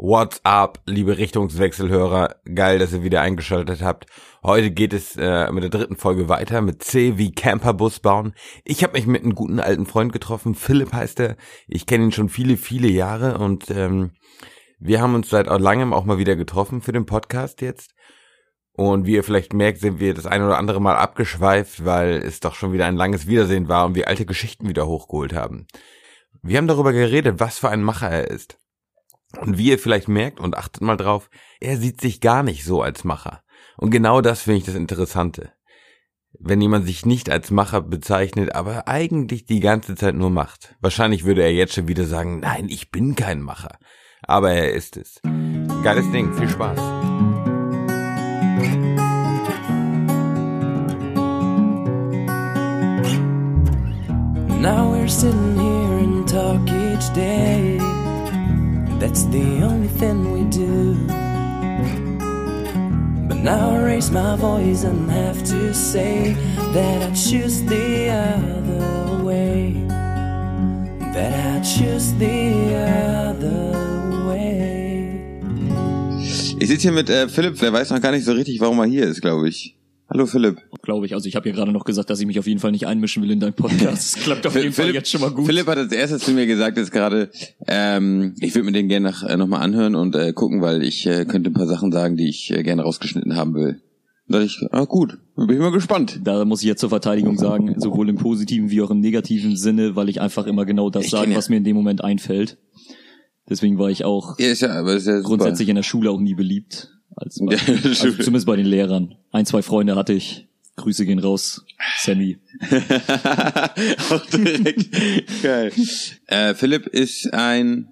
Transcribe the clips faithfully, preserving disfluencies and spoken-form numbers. What's up, liebe Richtungswechselhörer? Geil, dass ihr wieder eingeschaltet habt. Heute geht es äh, mit der dritten Folge weiter, mit C wie Camperbus bauen. Ich habe mich mit einem guten alten Freund getroffen, Philipp heißt er. Ich kenne ihn schon viele, viele Jahre und ähm, wir haben uns seit langem auch mal wieder getroffen für den Podcast jetzt. Und wie ihr vielleicht merkt, sind wir das ein oder andere Mal abgeschweift, weil es doch schon wieder ein langes Wiedersehen war und wir alte Geschichten wieder hochgeholt haben. Wir haben darüber geredet, was für ein Macher er ist. Und wie ihr vielleicht merkt, und achtet mal drauf, er sieht sich gar nicht so als Macher. Und genau das finde ich das Interessante. Wenn jemand sich nicht als Macher bezeichnet, aber eigentlich die ganze Zeit nur macht. Wahrscheinlich würde er jetzt schon wieder sagen, nein, ich bin kein Macher. Aber er ist es. Geiles Ding, viel Spaß. Now we're sitting here and talk each day. That's the only thing we do. But now I raise my voice and have to say that I choose the other way. That I choose the other way. Ich sitze hier mit äh, Philipp, der weiß noch gar nicht so richtig, warum er hier ist, glaube ich. Hallo Philipp. Glaube ich, also ich habe ja gerade noch gesagt, dass ich mich auf jeden Fall nicht einmischen will in deinen Podcast. Das klappt auf jeden Philipp, Fall jetzt schon mal gut. Philipp hat als erstes zu mir gesagt, jetzt gerade, ähm, ich würde mir den gerne noch, noch mal anhören und äh, gucken, weil ich äh, könnte ein paar Sachen sagen, die ich äh, gerne rausgeschnitten haben will. Da dachte ich, ah gut, bin ich mal gespannt. Da muss ich jetzt zur Verteidigung sagen, sowohl im positiven wie auch im negativen Sinne, weil ich einfach immer genau das sage, ja. was mir in dem Moment einfällt. Deswegen war ich auch ja, ist ja, aber ist ja grundsätzlich super. In der Schule auch nie beliebt. Als bei, also zumindest bei den Lehrern. Ein, zwei Freunde hatte ich. Grüße gehen raus, Sammy. Auch direkt. Geil. Äh, Philipp ist ein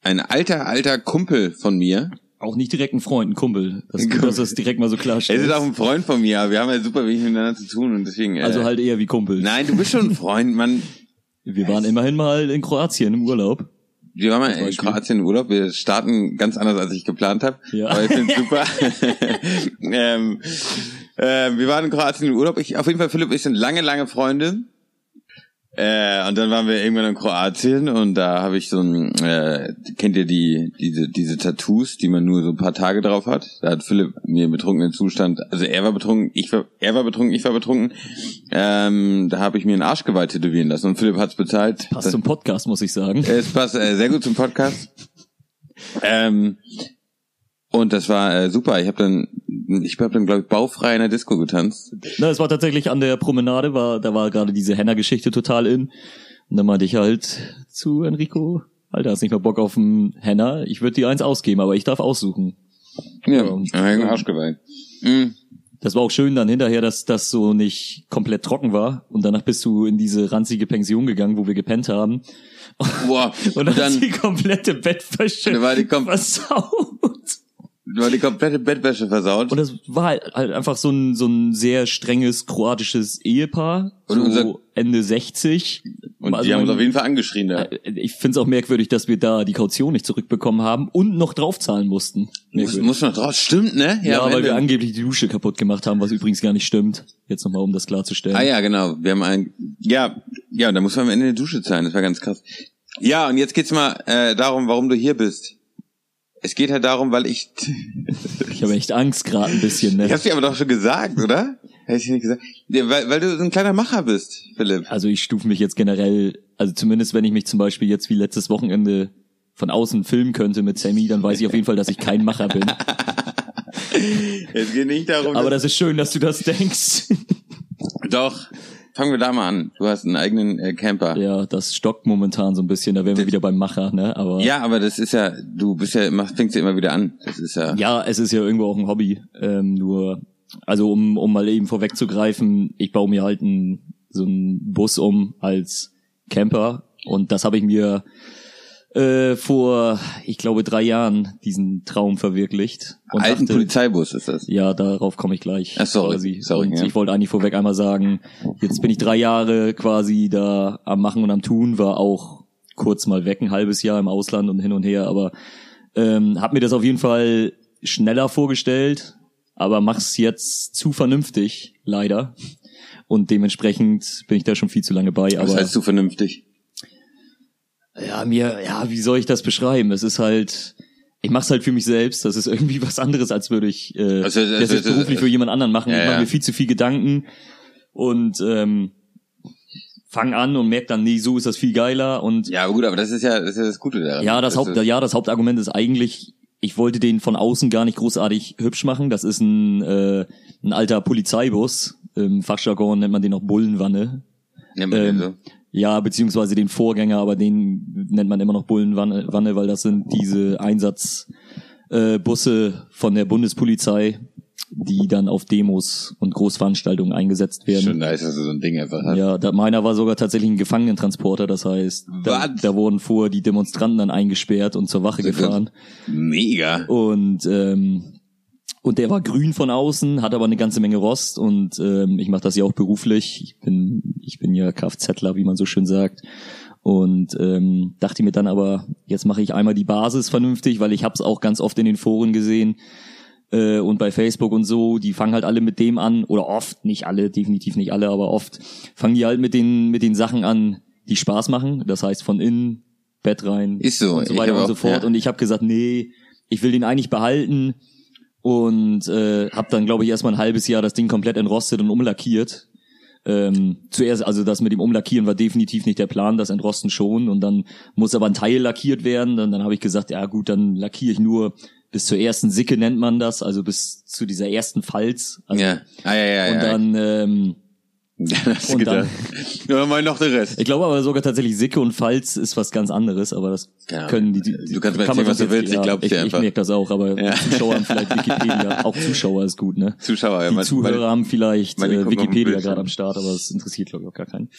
ein alter, alter Kumpel von mir. Auch nicht direkt ein Freund, ein Kumpel. Das ist gut, dass das direkt mal so klarstellt. Es ist auch ein Freund von mir, aber wir haben ja super wenig miteinander zu tun und deswegen. Äh, also halt eher wie Kumpel. Nein, du bist schon ein Freund, Mann. Wir waren immerhin mal in Kroatien im Urlaub. Wir waren mal in Kroatien im Urlaub, wir starten ganz anders, als ich geplant habe, ja. aber ich finde super. ähm, äh, wir waren in Kroatien im Urlaub, ich, auf jeden Fall Philipp und ich sind lange, lange Freunde äh, und dann waren wir irgendwann in Kroatien und da habe ich so ein, äh, kennt ihr die diese diese Tattoos, die man nur so ein paar Tage drauf hat? Da hat Philipp mir im betrunkenen Zustand, also er war betrunken, ich war, er war betrunken, ich war betrunken, ähm, da habe ich mir einen Arschgeweih tätowieren lassen und Philipp hat's bezahlt. Passt das, zum Podcast, muss ich sagen. Es passt äh, sehr gut zum Podcast. ähm, und das war äh, super. Ich habe dann, ich habe dann glaube ich baufrei in der Disco getanzt. Na, es war tatsächlich an der Promenade, war da war gerade diese Henna-Geschichte total in. Und dann meinte ich halt zu Enrico, Alter, hast nicht mehr Bock auf ein Henna? Ich würde dir eins ausgeben, aber ich darf aussuchen. Ja, ähm, ein Arschgeweih. Mhm. Das war auch schön dann hinterher, dass das so nicht komplett trocken war. Und danach bist du in diese ranzige Pension gegangen, wo wir gepennt haben. Boah. Und dann, dann die komplette Bettwäsche kom- versaut. Du hast die komplette Bettwäsche versaut. Und das war halt, halt einfach so ein, so ein sehr strenges kroatisches Ehepaar. Und so unser, Ende sechzig. Und also die haben uns auf jeden Fall angeschrien da. Ich find's auch merkwürdig, dass wir da die Kaution nicht zurückbekommen haben und noch draufzahlen mussten. Muss, muss noch drauf, stimmt, ne? Ja, ja weil Ende. wir angeblich die Dusche kaputt gemacht haben, was übrigens gar nicht stimmt. Jetzt nochmal, um das klarzustellen. Ah ja, genau. Wir haben ein, ja, ja, da muss man am Ende eine Dusche zahlen. Das war ganz krass. Ja, und jetzt geht's mal äh, darum, warum du hier bist. Es geht halt darum, weil ich... ich habe echt Angst gerade ein bisschen, ne? Ich hab's dir aber doch schon gesagt, oder? Hätte ich nicht gesagt. Weil, weil du so ein kleiner Macher bist, Philipp. Also ich stufe mich jetzt generell... Also zumindest, wenn ich mich zum Beispiel jetzt wie letztes Wochenende von außen filmen könnte mit Sammy, dann weiß ich auf jeden Fall, dass ich kein Macher bin. Es geht nicht darum... Aber das ist schön, dass du das denkst. Doch. Fangen wir da mal an. Du hast einen eigenen äh, Camper. Ja, das stockt momentan so ein bisschen. Da wären wir das, wieder beim Macher, ne? Aber ja, aber das ist ja, du bist ja, machst, fängst ja immer wieder an. Das ist ja. Ja, es ist ja irgendwo auch ein Hobby. Ähm, nur, also um um mal eben vorwegzugreifen, ich baue mir halt einen, so einen Bus um als Camper und das habe ich mir äh, vor, ich glaube, drei Jahren diesen Traum verwirklicht. Und alten dachte, Polizeibus ist das. Ja, darauf komme ich gleich. Ach, sorry, quasi. sorry. Und ja. Ich wollte eigentlich vorweg einmal sagen, jetzt bin ich drei Jahre quasi da am Machen und am Tun, war auch kurz mal weg, ein halbes Jahr im Ausland und hin und her, aber ähm, habe mir das auf jeden Fall schneller vorgestellt, aber mach's jetzt zu vernünftig, leider. Und dementsprechend bin ich da schon viel zu lange bei. Aber was heißt zu vernünftig? Ja, mir, ja, wie soll ich das beschreiben? Es ist halt, ich mache es halt für mich selbst. Das ist irgendwie was anderes, als würde ich äh, also, also, das jetzt beruflich für jemand anderen machen. Ja, ich mache ja. mir viel zu viel Gedanken und ähm, fange an und merke dann, nee, so ist das viel geiler. Und ja, aber gut, aber das ist ja das, ist das Gute daran. Ja, das, das Haupt, ja, das Hauptargument ist eigentlich, ich wollte den von außen gar nicht großartig hübsch machen. Das ist ein, äh, ein alter Polizeibus. Im Fachjargon nennt man den noch Bullenwanne. Nennt man ähm, den so? Ja, beziehungsweise den Vorgänger, aber den nennt man immer noch Bullenwanne, weil das sind diese Einsatzbusse äh, von der Bundespolizei, die dann auf Demos und Großveranstaltungen eingesetzt werden. Schon nice, dass du so ein Ding einfach hast. Ja, da, meiner war sogar tatsächlich ein Gefangenentransporter, das heißt, da, da wurden vorher die Demonstranten dann eingesperrt und zur Wache das gefahren. Mega. Und ähm, und der war grün von außen, hat aber eine ganze Menge Rost und ähm, ich mache das ja auch beruflich. Ich bin ich bin ja Kfzler, wie man so schön sagt. Und ähm, dachte mir dann aber, jetzt mache ich einmal die Basis vernünftig, weil ich hab's auch ganz oft in den Foren gesehen äh, und bei Facebook und so. Die fangen halt alle mit dem an, oder oft, nicht alle, definitiv nicht alle, aber oft fangen die halt mit den mit den Sachen an, die Spaß machen. Das heißt von innen, Bett rein ist so, und so weiter und so fort. Ja. Und ich habe gesagt, nee, ich will den eigentlich behalten. Und äh, habe dann, glaube ich, erstmal ein halbes Jahr das Ding komplett entrostet und umlackiert. Ähm, zuerst, also das mit dem Umlackieren war definitiv nicht der Plan, das Entrosten schon. Und dann muss aber ein Teil lackiert werden. Dann, dann habe ich gesagt, ja gut, dann lackiere ich nur bis zur ersten Sicke, nennt man das. Also bis zu dieser ersten Falz. Also, ja. Ah, ja, ja, ja. Und dann... Ähm, ja, das und dann, ja, mein noch der Rest. Ich glaube aber sogar tatsächlich Sicke und Falz ist was ganz anderes, aber das ja, können die, die du kannst kann erzählen, was du willst, jetzt, ich glaube ja, ich, ich, ich merke das auch, aber ja. Zuschauer haben vielleicht Wikipedia, auch Zuschauer ist gut, ne? Zuschauer, ja. Die mein, Zuhörer meine, haben vielleicht meine, Wikipedia gerade am Start, aber das interessiert glaube ich auch gar keinen.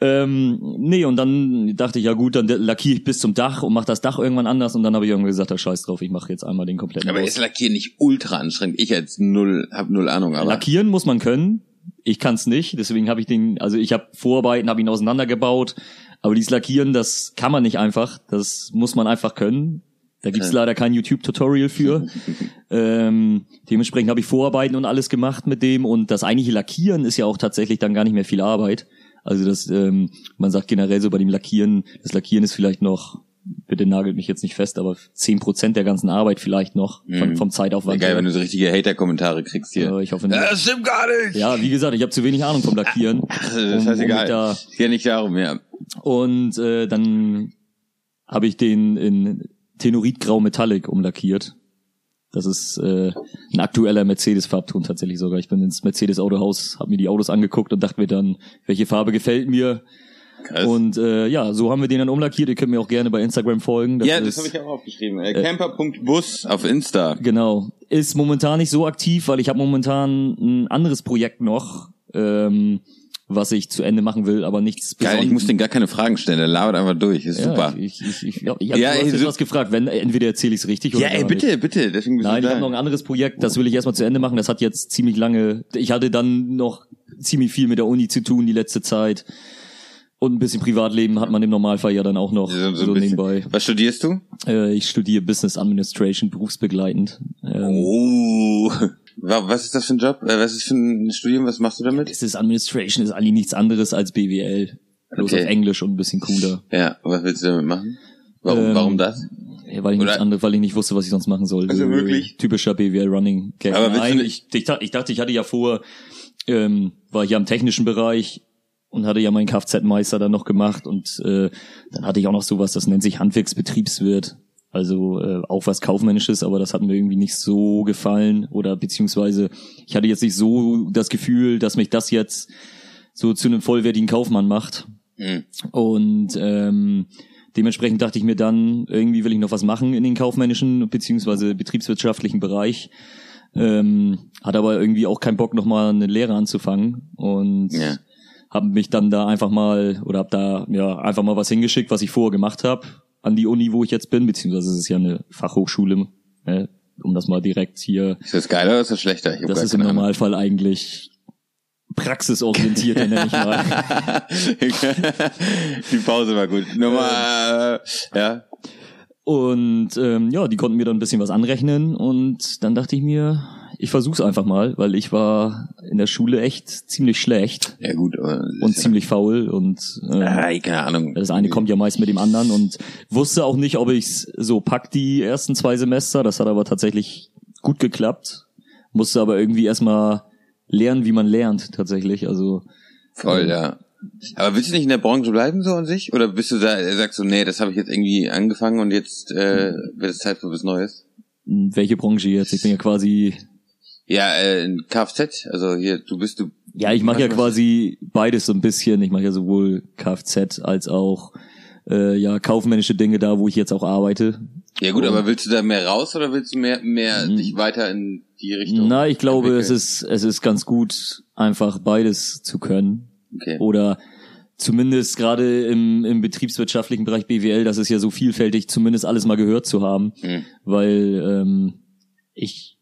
Ähm, nee, und dann dachte ich, ja gut, dann lackiere ich bis zum Dach und mache das Dach irgendwann anders und dann habe ich irgendwann gesagt, da scheiß drauf, ich mache jetzt einmal den kompletten. Aber raus. Ist Lackieren nicht ultra anstrengend? Ich als null, hab null Ahnung, aber. Lackieren muss man können. Ich kann es nicht, deswegen habe ich den, also ich habe Vorarbeiten, habe ihn auseinandergebaut, aber dieses Lackieren, das kann man nicht einfach, das muss man einfach können. Da gibt's leider kein YouTube-Tutorial für. ähm, dementsprechend habe ich Vorarbeiten und alles gemacht mit dem und das eigentliche Lackieren ist ja auch tatsächlich dann gar nicht mehr viel Arbeit. Also das, ähm, man sagt generell so bei dem Lackieren, das Lackieren ist vielleicht noch, bitte nagelt mich jetzt nicht fest, aber zehn Prozent der ganzen Arbeit vielleicht noch von, mhm. vom Zeitaufwand. Ja, geil, wenn du so richtige Hater-Kommentare kriegst hier. Ja, ich hoffe nicht. Das stimmt gar nicht! Ja, wie gesagt, ich habe zu wenig Ahnung vom Lackieren. Ach, das heißt um, egal. Da ist ja nicht darum, ja. Und äh, dann habe ich den in Tenorit-Grau Metallic umlackiert. Das ist äh, ein aktueller Mercedes-Farbton tatsächlich sogar. Ich bin ins Mercedes-Autohaus, habe mir die Autos angeguckt und dachte mir dann, welche Farbe gefällt mir? Krass. Und äh, ja, so haben wir den dann umlackiert. Ihr könnt mir auch gerne bei Instagram folgen. Das ja, das habe ich auch aufgeschrieben. Äh, Camper.bus auf Insta. Genau. Ist momentan nicht so aktiv, weil ich habe momentan ein anderes Projekt noch, ähm, was ich zu Ende machen will, aber nichts Besonderes. Geil, ich muss denen gar keine Fragen stellen. Der labert einfach durch. Ist ja, super. Ich, ich, ich, ich, ich, ich habe ja, so was gefragt. Wenn, entweder erzähle ich es richtig oder ja, ey, bitte, nicht. bitte. Deswegen Nein, ich habe noch ein anderes Projekt. Das will ich erstmal zu Ende machen. Das hat jetzt ziemlich lange... Ich hatte dann noch ziemlich viel mit der Uni zu tun die letzte Zeit. Und ein bisschen Privatleben hat man im Normalfall ja dann auch noch so, so, so nebenbei. Was studierst du? Äh, ich studiere Business Administration, berufsbegleitend. Ähm, oh, was ist das für ein Job? Was ist das für ein Studium? Was machst du damit? Business Administration ist eigentlich nichts anderes als B W L. Bloß okay. auf Englisch und ein bisschen cooler. Ja, und was willst du damit machen? Warum, ähm, warum das? Ja, weil ich nichts anderes, weil ich nicht wusste, was ich sonst machen soll. Also wirklich? Typischer B W L-Running-Gag. Aber Nein, ich, ich, ich dachte, ich hatte ja vor, ähm, war ich ja im technischen Bereich, und hatte ja meinen Kfz-Meister dann noch gemacht und äh, dann hatte ich auch noch sowas, das nennt sich Handwerksbetriebswirt, also äh, auch was Kaufmännisches, aber das hat mir irgendwie nicht so gefallen oder beziehungsweise ich hatte jetzt nicht so das Gefühl, dass mich das jetzt so zu einem vollwertigen Kaufmann macht mhm. und ähm, dementsprechend dachte ich mir dann, irgendwie will ich noch was machen in den kaufmännischen beziehungsweise betriebswirtschaftlichen Bereich. Ähm, hatte aber irgendwie auch keinen Bock, nochmal eine Lehre anzufangen und ja. Hab mich dann da einfach mal, oder hab da ja einfach mal was hingeschickt, was ich vorher gemacht habe, an die Uni, wo ich jetzt bin, beziehungsweise es ist ja eine Fachhochschule, ne? Um das mal direkt hier... Ist das geiler oder ist das schlechter? Ich hab das ist im Normalfall Ahnung. eigentlich praxisorientierter, nenne ich mal. Die Pause war gut. Nummer, äh, ja. Und ähm, ja, die konnten mir dann ein bisschen was anrechnen und dann dachte ich mir... Ich versuch's einfach mal, weil ich war in der Schule echt ziemlich schlecht. Ja gut. Und ziemlich ja. faul und äh, ah, keine Ahnung. Das eine kommt ja meist mit dem anderen und wusste auch nicht, ob ich's so pack die ersten zwei Semester. Das hat aber tatsächlich gut geklappt. Musste aber irgendwie erstmal lernen, wie man lernt tatsächlich. Also voll ähm, ja. Aber willst du nicht in der Branche bleiben so an sich? Oder bist du da, sagst du, nee, das habe ich jetzt irgendwie angefangen und jetzt äh, wird es Zeit für was Neues? Welche Branche jetzt? Ich bin ja quasi... Ja, äh, in Kfz, also hier, du bist du... Ja, ich mache ja quasi beides so ein bisschen. Ich mache ja sowohl Kfz als auch äh, ja kaufmännische Dinge da, wo ich jetzt auch arbeite. Ja gut, und, aber willst du da mehr raus oder willst du mehr mehr m- dich weiter in die Richtung... Na, ich glaube, entwickeln? es ist es ist ganz gut, einfach beides zu können. Okay. Oder zumindest gerade im, im betriebswirtschaftlichen Bereich B W L, das ist ja so vielfältig, zumindest alles mal gehört zu haben, mhm. weil ähm, ich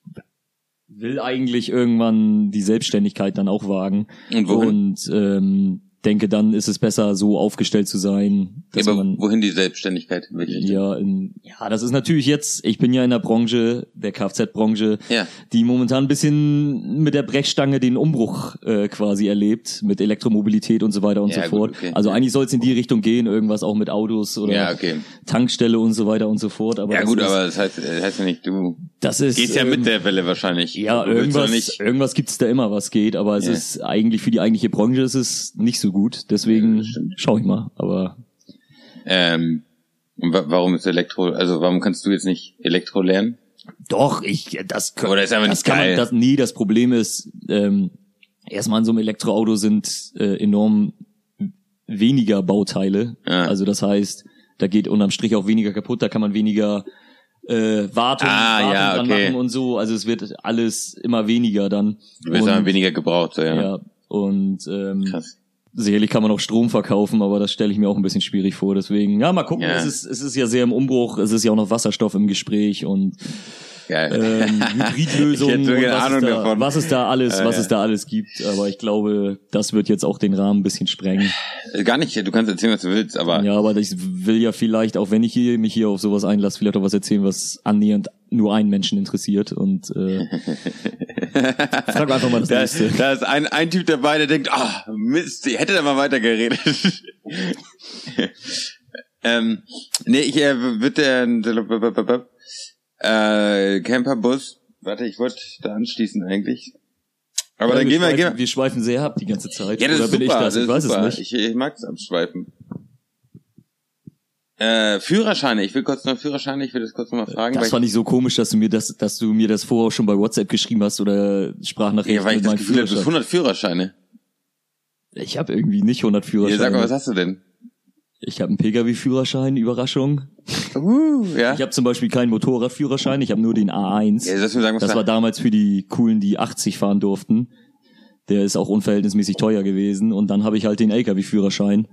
will eigentlich irgendwann die Selbstständigkeit dann auch wagen und, und ähm, denke, dann ist es besser, so aufgestellt zu sein. Dass ja, aber man, wohin die Selbstständigkeit? Ja, in, ja, das ist natürlich jetzt, ich bin ja in der Branche, der Kfz-Branche, ja. die momentan ein bisschen mit der Brechstange den Umbruch äh, quasi erlebt, mit Elektromobilität und so weiter und ja, so fort. Gut, okay. Also eigentlich soll es in die Richtung gehen, irgendwas auch mit Autos oder ja, okay. Tankstelle und so weiter und so fort. Aber ja gut, ist, aber das heißt, das heißt ja nicht, du das ist, gehst ja ähm, mit der Welle wahrscheinlich. Ja, du irgendwas, nicht. irgendwas gibt es da immer, was geht, aber es ja. ist eigentlich für die eigentliche Branche ist es nicht so gut, deswegen ja, schaue ich mal, aber ähm, wa- warum ist Elektro, also warum kannst du jetzt nicht Elektro lernen? Doch, ich, das kann, Oder ist einfach das nicht kann geil. man, das, nee, das Problem ist, ähm, erstmal in so einem Elektroauto sind äh, enorm weniger Bauteile, ah. also das heißt, da geht unterm Strich auch weniger kaputt, da kann man weniger äh, Wartung, ah, Wartung ja, dran okay. machen und so, also es wird alles immer weniger dann. Du wirst immer weniger gebraucht, so, ja. ja. Und ähm, krass. Sicherlich kann man auch Strom verkaufen, aber das stelle ich mir auch ein bisschen schwierig vor. Deswegen, ja, mal gucken. Ja. Es ist, es ist ja sehr im Umbruch. Es ist ja auch noch Wasserstoff im Gespräch und Geil. ähm, Hybridlösungen. Und was, Ahnung es da, davon. was es da alles, äh, was es da alles gibt. Aber ich glaube, das wird jetzt auch den Rahmen ein bisschen sprengen. Gar nicht. Du kannst erzählen, was du willst, aber ja, aber ich will ja vielleicht, auch wenn ich hier, mich hier auf sowas einlasse, vielleicht auch was erzählen, was annähernd nur einen Menschen interessiert und äh, frag einfach mal das da, nächste. Da ist ein, ein Typ dabei, der denkt, ah, oh, Mist, ich hätte da mal weitergeredet. ähm, nee, ich äh, würde äh, Camperbus, warte, ich wollte da anschließen eigentlich. Aber ja, dann wir gehen wir, gehen wir. Wir schweifen sehr ab die ganze Zeit. Ja, das Oder ist bin super, ich das? Ich das weiß super. es nicht. Ich, ich mag es abschweifen. Äh, Führerscheine, ich will kurz noch Führerscheine, ich will das kurz nochmal fragen. Das fand ich so komisch, dass du mir das, dass du mir das vorher schon bei WhatsApp geschrieben hast oder Sprachnachrichten. Ja, weil ich das Gefühl habe, du hast hundert Führerscheine. Ich habe irgendwie nicht hundert Führerscheine. Ja, sag mal, was hast du denn? Ich habe einen Pkw-Führerschein, Überraschung. Uh, ja. Ich habe zum Beispiel keinen Motorradführerschein, ich habe nur den A eins. Ja, das mir sagen, was das war damals für die Coolen, die achtzig fahren durften. Der ist auch unverhältnismäßig teuer gewesen. Und dann habe ich halt den L K W-Führerschein,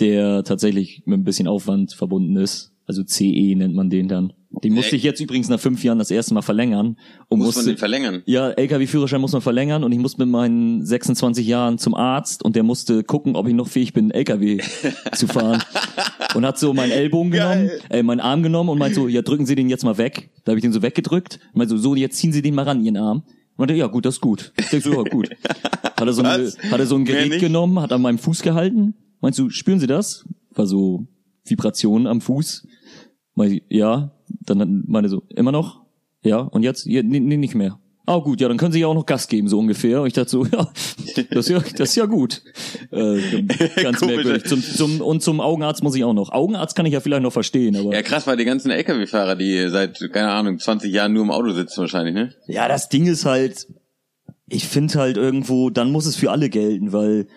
der tatsächlich mit ein bisschen Aufwand verbunden ist. Also C E nennt man den dann. Den musste ich jetzt übrigens nach fünf Jahren das erste Mal verlängern. Und muss musste, man den verlängern? Ja, L K W-Führerschein muss man verlängern und ich musste mit meinen sechsundzwanzig Jahren zum Arzt und der musste gucken, ob ich noch fähig bin, L K W zu fahren. Und hat so meinen Ellbogen genommen, äh, meinen Arm genommen und meint so, ja, drücken Sie den jetzt mal weg. Da habe ich den so weggedrückt. Und meint so, so, jetzt ziehen Sie den mal ran, Ihren Arm. Und ja, gut, das ist gut. Ich denke so, ja, gut. Hat er so, eine, hat er so ein Gerät genommen, hat an meinem Fuß gehalten. Meinst du, spüren Sie das? War so Vibrationen am Fuß. Meinte, ja, dann meine so, immer noch? Ja, und jetzt? Ja, nee, nee, nicht mehr. Ah, gut, ja, dann können Sie ja auch noch Gas geben, so ungefähr. Und ich dachte so, ja, das ist ja, das ist ja gut. Äh, ganz merkwürdig. Zum, zum, und zum Augenarzt muss ich auch noch. Augenarzt kann ich ja vielleicht noch verstehen, aber. Ja, krass, weil die ganzen L K W-Fahrer, die seit, keine Ahnung, zwanzig Jahren nur im Auto sitzen wahrscheinlich, ne? Ja, das Ding ist halt, ich finde halt irgendwo, dann muss es für alle gelten, weil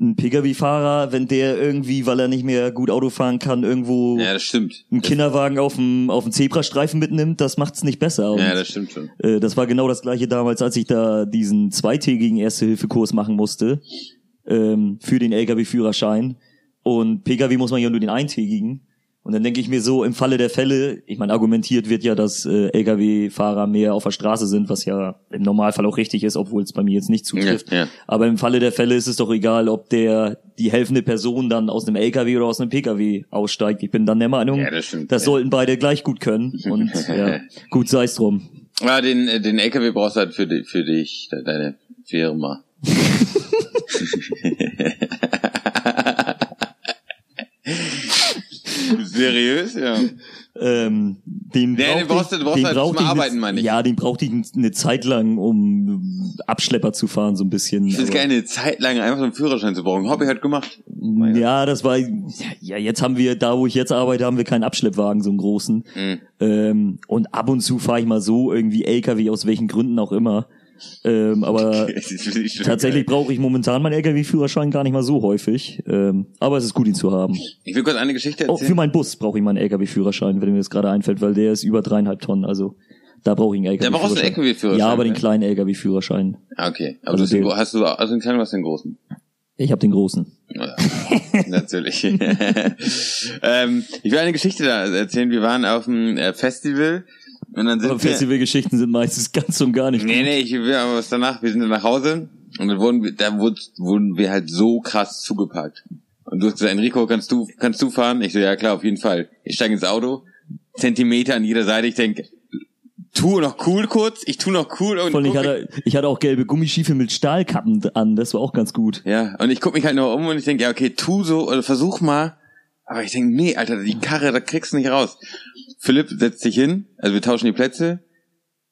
ein Pkw-Fahrer, wenn der irgendwie, weil er nicht mehr gut Auto fahren kann, irgendwo ja, das stimmt. einen Kinderwagen auf dem, auf dem Zebrastreifen mitnimmt, das macht's nicht besser. Und, ja, das stimmt schon. Äh, das war genau das Gleiche damals, als ich da diesen zweitägigen Erste-Hilfe-Kurs machen musste ähm, für den L K W-Führerschein. Und Pkw muss man ja nur den eintägigen. Und dann denke ich mir so, im Falle der Fälle, ich meine, argumentiert wird ja, dass äh, L K W-Fahrer mehr auf der Straße sind, was ja im Normalfall auch richtig ist, obwohl es bei mir jetzt nicht zutrifft. Ja, ja. Aber im Falle der Fälle ist es doch egal, ob der die helfende Person dann aus einem L K W oder aus einem P K W aussteigt. Ich bin dann der Meinung, ja, das, stimmt, das ja. sollten beide gleich gut können. Und ja, gut, sei es drum. Ah, den, den L K W brauchst du halt für, die, für dich, deine Firma. Seriös, ja. Ähm, den nee, den brauchst ich, du, brauchst den halt braucht zum Arbeiten, meine ich. Ja, den brauchte ich eine Zeit lang, um Abschlepper zu fahren, so ein bisschen. Das ist geil, eine Zeit lang einfach so einen Führerschein zu brauchen. Hobby hat gemacht. Naja. Ja, das war, ja, jetzt haben wir, da wo ich jetzt arbeite, haben wir keinen Abschleppwagen, so einen großen. Mhm. Ähm, und ab und zu fahre ich mal so irgendwie L K W, aus welchen Gründen auch immer. Ähm, aber tatsächlich brauche ich momentan meinen L K W-Führerschein gar nicht mal so häufig. Ähm, aber es ist gut, ihn zu haben. Ich will kurz eine Geschichte erzählen. Auch für meinen Bus brauche ich meinen L K W-Führerschein, wenn mir das gerade einfällt, weil der ist über dreieinhalb Tonnen. Also da brauche ich einen L K W-Führerschein. Da brauchst du einen L K W-Führerschein. Ja, aber den kleinen L K W-Führerschein. Okay, aber also du hast du also den kleinen oder hast du den großen? Ich habe den großen. Ja, natürlich. ähm, ich will eine Geschichte da erzählen. Wir waren auf dem Festival. Und dann sind aber Festivalgeschichten sind meistens ganz und gar nicht. Nee, gut. nee, ich will aber was danach. Wir sind dann nach Hause und dann wurden wir, da wurden wir halt so krass zugepackt. Und du hast gesagt, Enrico, kannst du, kannst du fahren? Ich so, ja klar, auf jeden Fall. Ich steige ins Auto, Zentimeter an jeder Seite. Ich denke, tu noch cool kurz, ich tu noch cool. Und Voll, ich, hatte, ich hatte auch gelbe Gummistiefel mit Stahlkappen an, das war auch ganz gut. Ja, und ich guck mich halt noch um und ich denke, ja okay, tu so, oder versuch mal. Aber ich denke, nee, Alter, die Karre, da kriegst du nicht raus. Philipp setzt sich hin, also wir tauschen die Plätze,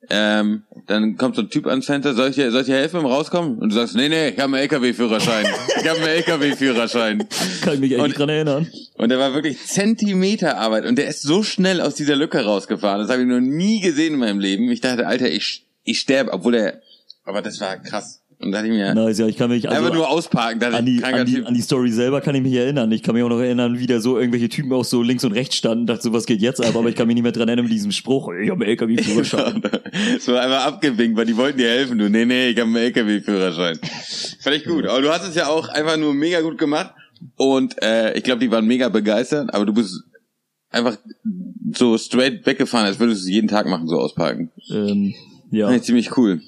ähm, dann kommt so ein Typ ans Fenster, soll ich dir, soll ich dir helfen beim Rauskommen? Und du sagst, nee, nee, ich habe einen L K W-Führerschein. Ich habe einen L K W-Führerschein. Kann ich mich eigentlich dran erinnern. Und der war wirklich Zentimeterarbeit und der ist so schnell aus dieser Lücke rausgefahren, das habe ich noch nie gesehen in meinem Leben. Ich dachte, Alter, ich, ich sterbe, obwohl er, aber das war krass. Und da dachte ich mir, nice, ja, ich kann mich also einfach nur ausparken. Da an, die, an, die, an die Story selber kann ich mich erinnern. Ich kann mich auch noch erinnern, wie da so irgendwelche Typen auch so links und rechts standen. Dachte so, was geht jetzt ab? Aber ich kann mich nicht mehr dran erinnern mit diesem Spruch. Ich habe einen L K W-Führerschein. Es war einfach abgewinkt, weil die wollten dir helfen. Du, nee, nee, ich habe einen L K W-Führerschein. Fand ich gut. Aber du hast es ja auch einfach nur mega gut gemacht. Und äh, ich glaube, die waren mega begeistert. Aber du bist einfach so straight weggefahren, als würdest du es jeden Tag machen, so ausparken. Ähm, ja. Fand ich ziemlich cool.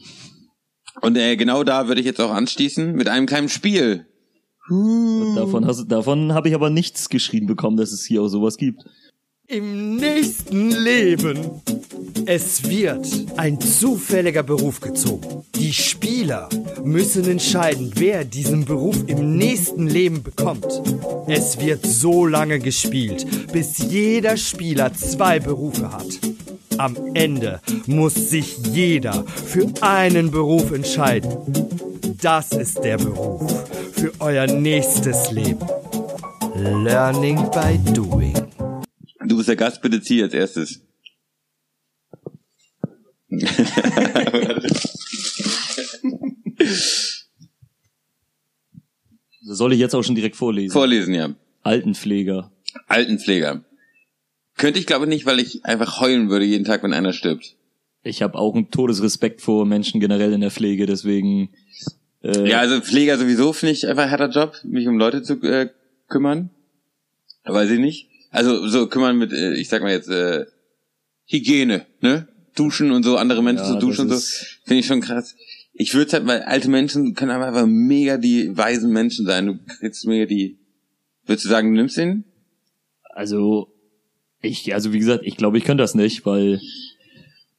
Und äh, genau da würde ich jetzt auch anschließen mit einem kleinen Spiel. Huh. Davon, hast, davon habe ich aber nichts geschrieben bekommen, dass es hier auch sowas gibt. Im nächsten Leben. Es wird ein zufälliger Beruf gezogen. Die Spieler müssen entscheiden, wer diesen Beruf im nächsten Leben bekommt. Es wird so lange gespielt, bis jeder Spieler zwei Berufe hat. Am Ende muss sich jeder für einen Beruf entscheiden. Das ist der Beruf für euer nächstes Leben. Learning by doing. Du bist der Gast, bitte zieh als erstes. Soll ich jetzt auch schon direkt vorlesen? Vorlesen, ja. Altenpfleger. Altenpfleger. Könnte ich, glaube ich, nicht, weil ich einfach heulen würde jeden Tag, wenn einer stirbt. Ich habe auch einen Todesrespekt vor Menschen generell in der Pflege, deswegen... Äh ja, also Pfleger sowieso finde ich einfach ein harter Job, mich um Leute zu äh, kümmern. Weiß ich nicht. Also so kümmern mit, äh, ich sag mal jetzt, äh, Hygiene, ne? Duschen und so, andere Menschen ja, zu duschen und so. Finde ich schon krass. Ich würde halt, weil alte Menschen können einfach mega die weisen Menschen sein. Du kriegst mega die... Würdest du sagen, du nimmst den? Also... Ich, also wie gesagt, ich glaube, ich könnte das nicht, weil...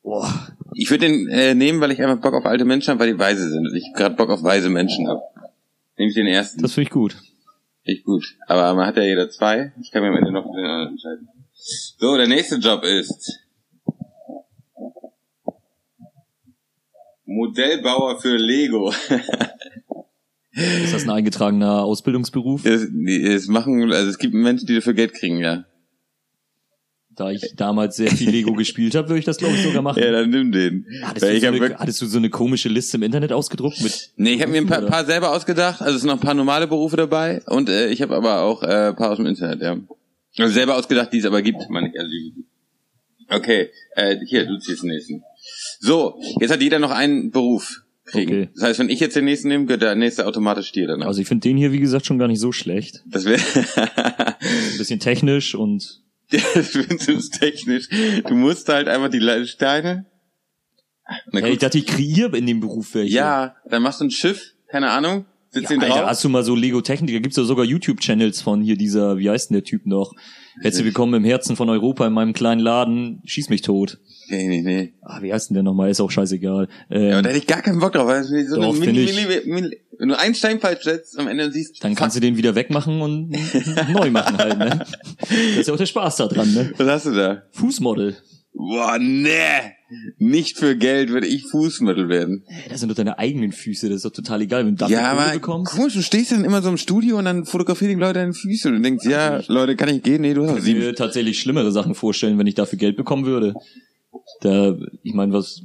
Boah. Ich würde den äh, nehmen, weil ich einfach Bock auf alte Menschen habe, weil die weise sind. Ich gerade Bock auf weise Menschen habe. Nehme ich den ersten. Das finde ich gut. Echt gut. Aber man hat ja jeder zwei. Ich kann mir am Ende noch für den anderen entscheiden. So, der nächste Job ist... Modellbauer für Lego. Ist das ein eingetragener Ausbildungsberuf? Das, das machen, also es gibt Menschen, die dafür Geld kriegen, ja. Da ich damals sehr viel Lego gespielt habe, würde ich das, glaube ich, sogar machen. Ja, dann nimm den. Hattest, Weil du, ich so hab eine, hattest du so eine komische Liste im Internet ausgedruckt? Mit nee, ich habe mir ein paar, paar selber ausgedacht. Also es sind noch ein paar normale Berufe dabei. Und äh, ich habe aber auch äh, ein paar aus dem Internet, ja. Also selber ausgedacht, die es aber gibt. Man, also, okay, äh, hier, du ziehst den nächsten. So, jetzt hat jeder noch einen Beruf kriegen. Okay. Das heißt, wenn ich jetzt den nächsten nehme, gehört der nächste automatisch dir danach. Also ich finde den hier, wie gesagt, schon gar nicht so schlecht. Das wäre... ein bisschen technisch und... Ja, das findest du technisch. Du musst halt einfach die Steine... Ja, ich dachte, ich kreiere in dem Beruf welche. Ja, dann machst du ein Schiff, keine Ahnung, Ja, Alter, hast du mal so Lego-Techniker, gibt's ja sogar YouTube-Channels von hier dieser, wie heißt denn der Typ noch? Herzlich willkommen im Herzen von Europa in meinem kleinen Laden, schieß mich tot. Nee, nee, nee. Ah, wie heißt denn der nochmal, ist auch scheißegal. Ähm, ja, aber da hätte ich gar keinen Bock drauf, weil es so doch, eine Mini, Mini, Mini, Mini, wenn du einen Stein falsch setzt am Ende siehst... Dann fuck. Kannst du den wieder wegmachen und neu machen halt, ne? Das ist ja auch der Spaß da dran, ne? Was hast du da? Fußmodel. Boah, nee. Nicht für Geld würde ich Fußmodel werden. Das sind doch deine eigenen Füße, das ist doch total egal, wenn du dafür Kohle bekommst. Ja, aber komisch, du stehst dann immer so im Studio und dann fotografieren die Leute deine Füße und du denkst, ja, Leute, kann ich gehen? Nee, du hast sieben. Ich würde mir tatsächlich schlimmere Sachen vorstellen, wenn ich dafür Geld bekommen würde. Da, ich meine, was...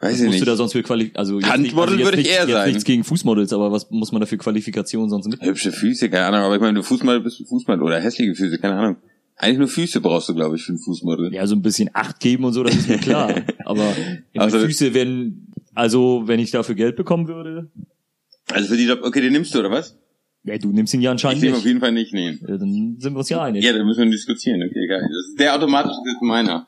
Weiß was ich musst nicht. Du da sonst für Quali- also Handmodel also würde ich eher sein. Nichts gegen Fußmodels, aber was muss man da für Qualifikationen sonst mitnehmen? Hübsche Füße, keine Ahnung, aber ich meine, wenn du Fußmodel bist, du Fußmodel oder hässliche Füße, keine Ahnung. Eigentlich nur Füße brauchst du, glaube ich, für ein Fußmodel. Ja, so ein bisschen Acht geben und so, das ist mir klar. Aber also, Füße, wenn, also wenn ich dafür Geld bekommen würde. Also für die, okay, den nimmst du, oder was? Ja, du nimmst ihn ja anscheinend ich nicht. Ich auf jeden Fall nicht nehmen. Ja, dann sind wir uns ja einig. Ja, dann müssen wir diskutieren, okay, geil. Das ist der automatisch ist meiner.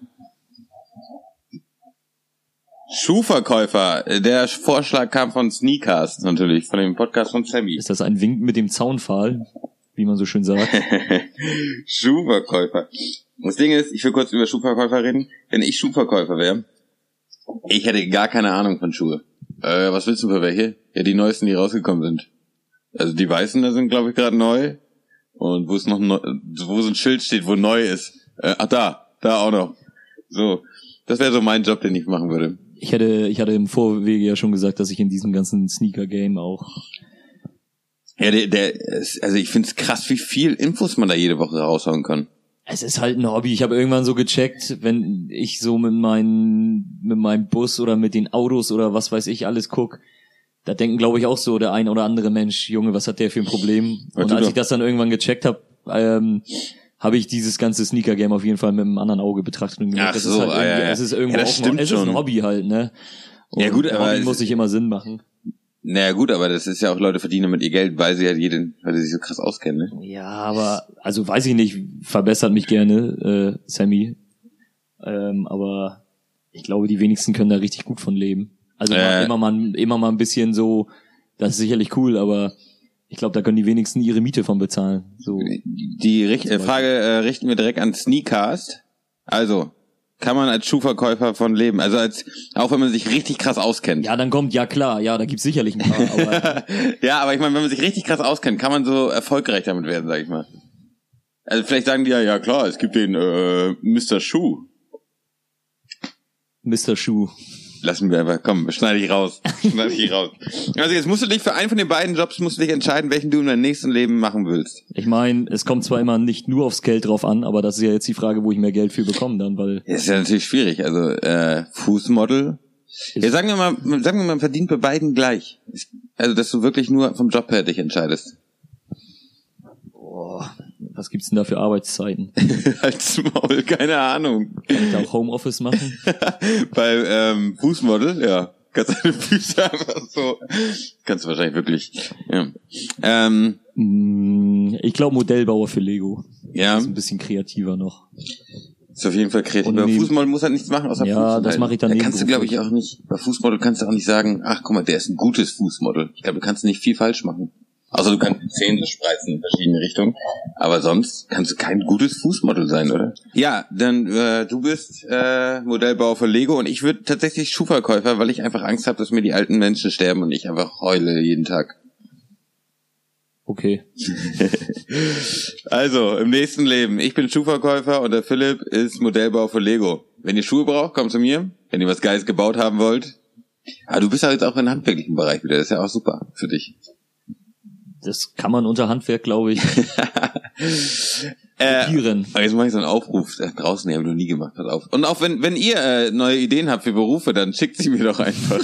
Schuhverkäufer. Der Vorschlag kam von Sneakast natürlich, von dem Podcast von Sammy. Ist das ein Wink mit dem Zaunpfahl, wie man so schön sagt? Schuhverkäufer. Das Ding ist, ich will kurz über Schuhverkäufer reden. Wenn ich Schuhverkäufer wäre, ich hätte gar keine Ahnung von Schuhe. Äh, was willst du für welche? Ja, die neuesten, die rausgekommen sind. Also die weißen, da sind, glaube ich, gerade neu. Und wo es noch neu, wo so ein Schild steht, wo neu ist. Äh, ach, da. Da auch noch. So. Das wäre so mein Job, den ich machen würde. Ich hätte, ich hatte im Vorwege ja schon gesagt, dass ich in diesem ganzen Sneaker-Game auch... Ja, der, der also ich find's krass, wie viel Infos man da jede Woche raushauen kann. Es ist halt ein Hobby. Ich habe irgendwann so gecheckt, wenn ich so mit meinen, mit meinem Bus oder mit den Autos oder was weiß ich alles guck, da denken, glaube ich, auch so der ein oder andere Mensch, Junge, was hat der für ein Problem? Und als ich das dann irgendwann gecheckt habe, ähm, habe ich dieses ganze Sneaker-Game auf jeden Fall mit einem anderen Auge betrachtet und gedacht, ach so, das ist halt ja, es ist irgendwo ja, das auch mal, es ist ein Hobby halt, ne? Und ja gut, aber Hobby muss nicht immer Sinn machen. Naja gut, aber das ist ja auch, Leute verdienen mit ihr Geld, weil sie halt jeden, weil sie sich so krass auskennen, ne? Ja, aber, also weiß ich nicht, verbessert mich gerne, äh, Sammy. Ähm, aber ich glaube, die wenigsten können da richtig gut von leben. Also äh, immer mal, immer mal ein bisschen so, das ist sicherlich cool, aber ich glaube, da können die wenigsten ihre Miete von bezahlen. So. Die Richt- Frage äh, richten wir direkt an Sneakast. Also, kann man als Schuhverkäufer von leben? Also als, auch wenn man sich richtig krass auskennt. Ja, dann kommt, ja klar, ja, da gibt's sicherlich ein paar. Aber ja, aber ich meine, wenn man sich richtig krass auskennt, kann man so erfolgreich damit werden, sag ich mal. Also vielleicht sagen die ja, ja klar, es gibt den äh, Mister Schuh. Mister Schuh. Lassen wir einfach, komm, schneide ich raus. Schneide ich raus. Also jetzt musst du dich für einen von den beiden Jobs musst du dich entscheiden, welchen du in deinem nächsten Leben machen willst. Ich meine, es kommt zwar immer nicht nur aufs Geld drauf an, aber das ist ja jetzt die Frage, wo ich mehr Geld für bekomme dann, weil... Das ist ja natürlich schwierig, also äh, Fußmodel... Ja, sagen wir mal, sagen wir mal, man verdient bei beiden gleich. Also, dass du wirklich nur vom Job her dich entscheidest. Boah, was gibt's denn da für Arbeitszeiten? Als Maul, keine Ahnung. Kann ich da auch Homeoffice machen? Bei ähm, Fußmodel, ja. Kannst du deine Füße einfach so. Kannst du wahrscheinlich wirklich. Ja. Ähm, ich glaube Modellbauer für Lego. Ja. Das ist ein bisschen kreativer noch. Ist auf jeden Fall kreativ. Bei Fußmodel muss er nichts machen, außer Fußmodel. Ja, das mache ich dann nicht. Da kannst du, glaube ich, auch nicht. Bei Fußmodel kannst du auch nicht sagen, ach guck mal, der ist ein gutes Fußmodel. Ich glaube, du kannst nicht viel falsch machen. Außer du kannst die Zähne spreizen in verschiedene Richtungen. Aber sonst kannst du kein gutes Fußmodel sein, oder? Ja, dann äh, du bist äh, Modellbauer für Lego und ich würde tatsächlich Schuhverkäufer, weil ich einfach Angst habe, dass mir die alten Menschen sterben und ich einfach heule jeden Tag. Okay. Also, im nächsten Leben. Ich bin Schuhverkäufer und der Philipp ist Modellbauer für Lego. Wenn ihr Schuhe braucht, kommt zu mir. Wenn ihr was Geiles gebaut haben wollt. Aber du bist ja jetzt auch im handwerklichen Bereich wieder. Das ist ja auch super für dich. Das kann man unter Handwerk, glaube ich, kopieren. Äh, jetzt mache ich so einen Aufruf. Da draußen, ich habe noch nie gemacht. Pass auf. Und auch wenn wenn ihr äh, neue Ideen habt für Berufe, dann schickt sie mir doch einfach.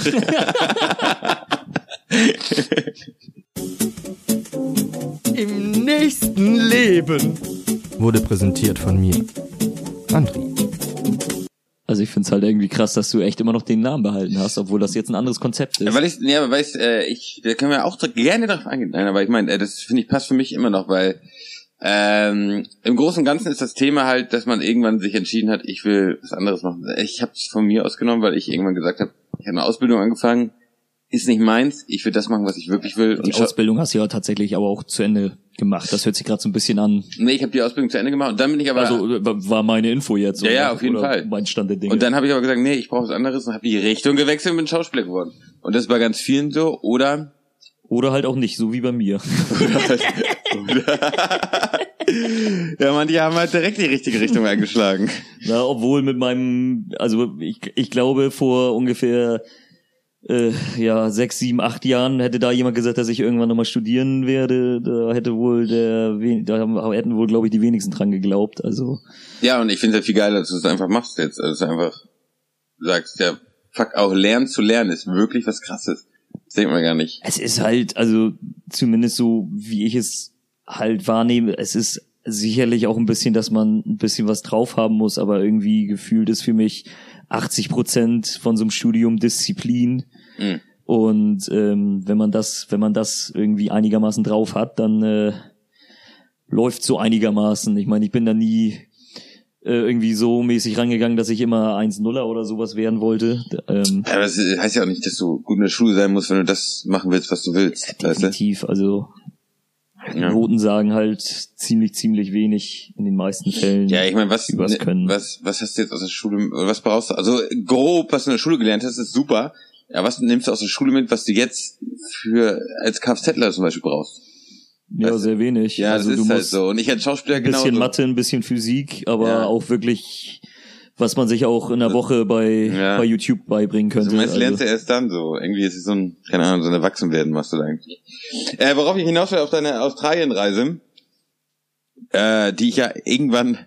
Im nächsten Leben wurde präsentiert von mir, André. Also ich find's halt irgendwie krass, dass du echt immer noch den Namen behalten hast, obwohl das jetzt ein anderes Konzept ist. Ja, weil ich, ja, aber weißt, äh, ich, da können wir auch gerne drauf eingehen. Nein, aber ich meine, das finde ich passt für mich immer noch, weil ähm, im Großen und Ganzen ist das Thema halt, dass man irgendwann sich entschieden hat, ich will was anderes machen. Ich habe es von mir ausgenommen, weil ich irgendwann gesagt habe, ich habe eine Ausbildung angefangen. ist nicht meins, ich will das machen, was ich wirklich will. Die und Ausbildung hast du ja tatsächlich aber auch zu Ende gemacht, das hört sich gerade so ein bisschen an. Nee, ich habe die Ausbildung zu Ende gemacht und dann bin ich aber... Also war meine Info jetzt. Ja, oder? Ja, auf jeden oder Fall. Mein Stand der Dinge. Und dann habe ich aber gesagt, nee, ich brauche was anderes und habe die Richtung gewechselt und bin Schauspieler geworden. Und das ist bei ganz vielen so, oder... Oder halt auch nicht, so wie bei mir. Oder halt, oder ja, man, die haben halt direkt die richtige Richtung eingeschlagen. Na, obwohl mit meinem... Also ich, ich glaube, vor ungefähr... Äh, ja, sechs, sieben, acht Jahren hätte da jemand gesagt, dass ich irgendwann nochmal studieren werde, da hätte wohl der, da hätten wohl, glaube ich, die wenigsten dran geglaubt, also. Ja, und ich finde es ja viel geiler, dass du es einfach machst jetzt, also dass du einfach sagst, ja, fuck, auch lernen zu lernen ist wirklich was Krasses. Das denkt man gar nicht. Es ist halt, also, zumindest so, wie ich es halt wahrnehme, es ist sicherlich auch ein bisschen, dass man ein bisschen was drauf haben muss, aber irgendwie gefühlt ist für mich achtzig Prozent von so einem Studium Disziplin. Mhm. Und ähm, wenn man das, wenn man das irgendwie einigermaßen drauf hat, dann äh, läuft so einigermaßen. Ich meine, ich bin da nie äh, irgendwie so mäßig rangegangen, dass ich immer eins nuller oder sowas werden wollte. Ähm, Aber das heißt ja auch nicht, dass du gut in der Schule sein musst, wenn du das machen willst, was du willst. Ja, definitiv, weißt du? Also ja. Noten sagen halt ziemlich, ziemlich wenig in den meisten Fällen. Ja, ich meine, was, ne, was, was hast du jetzt aus der Schule, was brauchst du? Also grob, was du in der Schule gelernt hast, ist super. Ja, was nimmst du aus der Schule mit, was du jetzt für als Kfzler zum Beispiel brauchst? Ja, weißt sehr wenig. Ja, also das ist halt so. Und ich als Schauspieler genau. Ein bisschen genauso. Mathe, ein bisschen Physik, aber ja. Auch wirklich, was man sich auch in der Woche bei, ja. bei YouTube beibringen könnte. Also meist lernst du erst dann so. Irgendwie ist es so ein, keine Ahnung, so ein Erwachsenwerden machst du da eigentlich. Äh, worauf ich hinaus will, auf deine Australienreise, äh, die ich ja irgendwann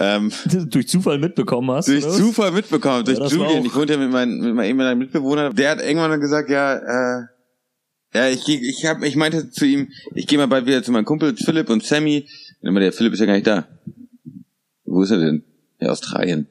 ähm, durch Zufall mitbekommen hast. Durch oder? Zufall mitbekommen, ja, durch Julian. Ich wohnte ja mit meinem mit meinem Mitbewohner. Der hat irgendwann gesagt, ja, äh, ja, ich ich hab, ich meinte zu ihm, ich gehe mal bald wieder zu meinem Kumpel Philipp und Sammy. Und immer der Philipp ist ja gar nicht da. Wo ist er denn? Ja, Australien.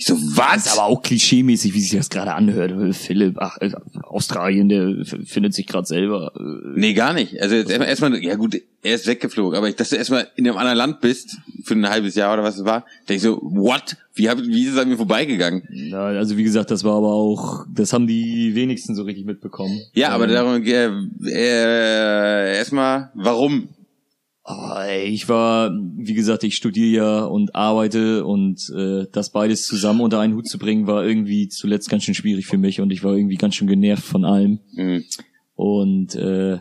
Ich so, was? Das ist aber auch klischeemäßig, wie sich das gerade anhört. Philipp, ach, Australien, der findet sich gerade selber. Nee, gar nicht. Also jetzt erstmal, erstmal, ja gut, er ist weggeflogen, aber dass du erstmal in einem anderen Land bist, für ein halbes Jahr oder was es war, denke ich so, what? Wie, hab, wie ist es an mir vorbeigegangen? Ja, also wie gesagt, das war aber auch, das haben die wenigsten so richtig mitbekommen. Ja, aber ähm, darum, äh, äh, erstmal, warum? Ich war, wie gesagt, ich studiere ja und arbeite und äh, das beides zusammen unter einen Hut zu bringen, war irgendwie zuletzt ganz schön schwierig für mich und ich war irgendwie ganz schön genervt von allem. Mhm. Und äh,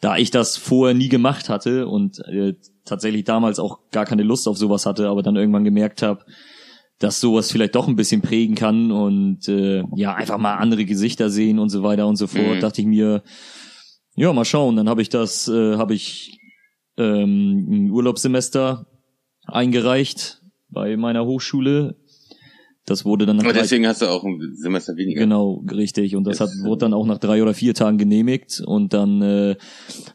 da ich das vorher nie gemacht hatte und äh, tatsächlich damals auch gar keine Lust auf sowas hatte, aber dann irgendwann gemerkt habe, dass sowas vielleicht doch ein bisschen prägen kann und äh, ja einfach mal andere Gesichter sehen und so weiter und so fort, mhm. dachte ich mir, ja mal schauen, dann habe ich das, äh, habe ich ein Urlaubssemester eingereicht bei meiner Hochschule. Das wurde dann nach Aber deswegen drei... hast du auch ein Semester weniger. Genau, richtig. Und das, das hat, wurde dann auch nach drei oder vier Tagen genehmigt. Und dann äh,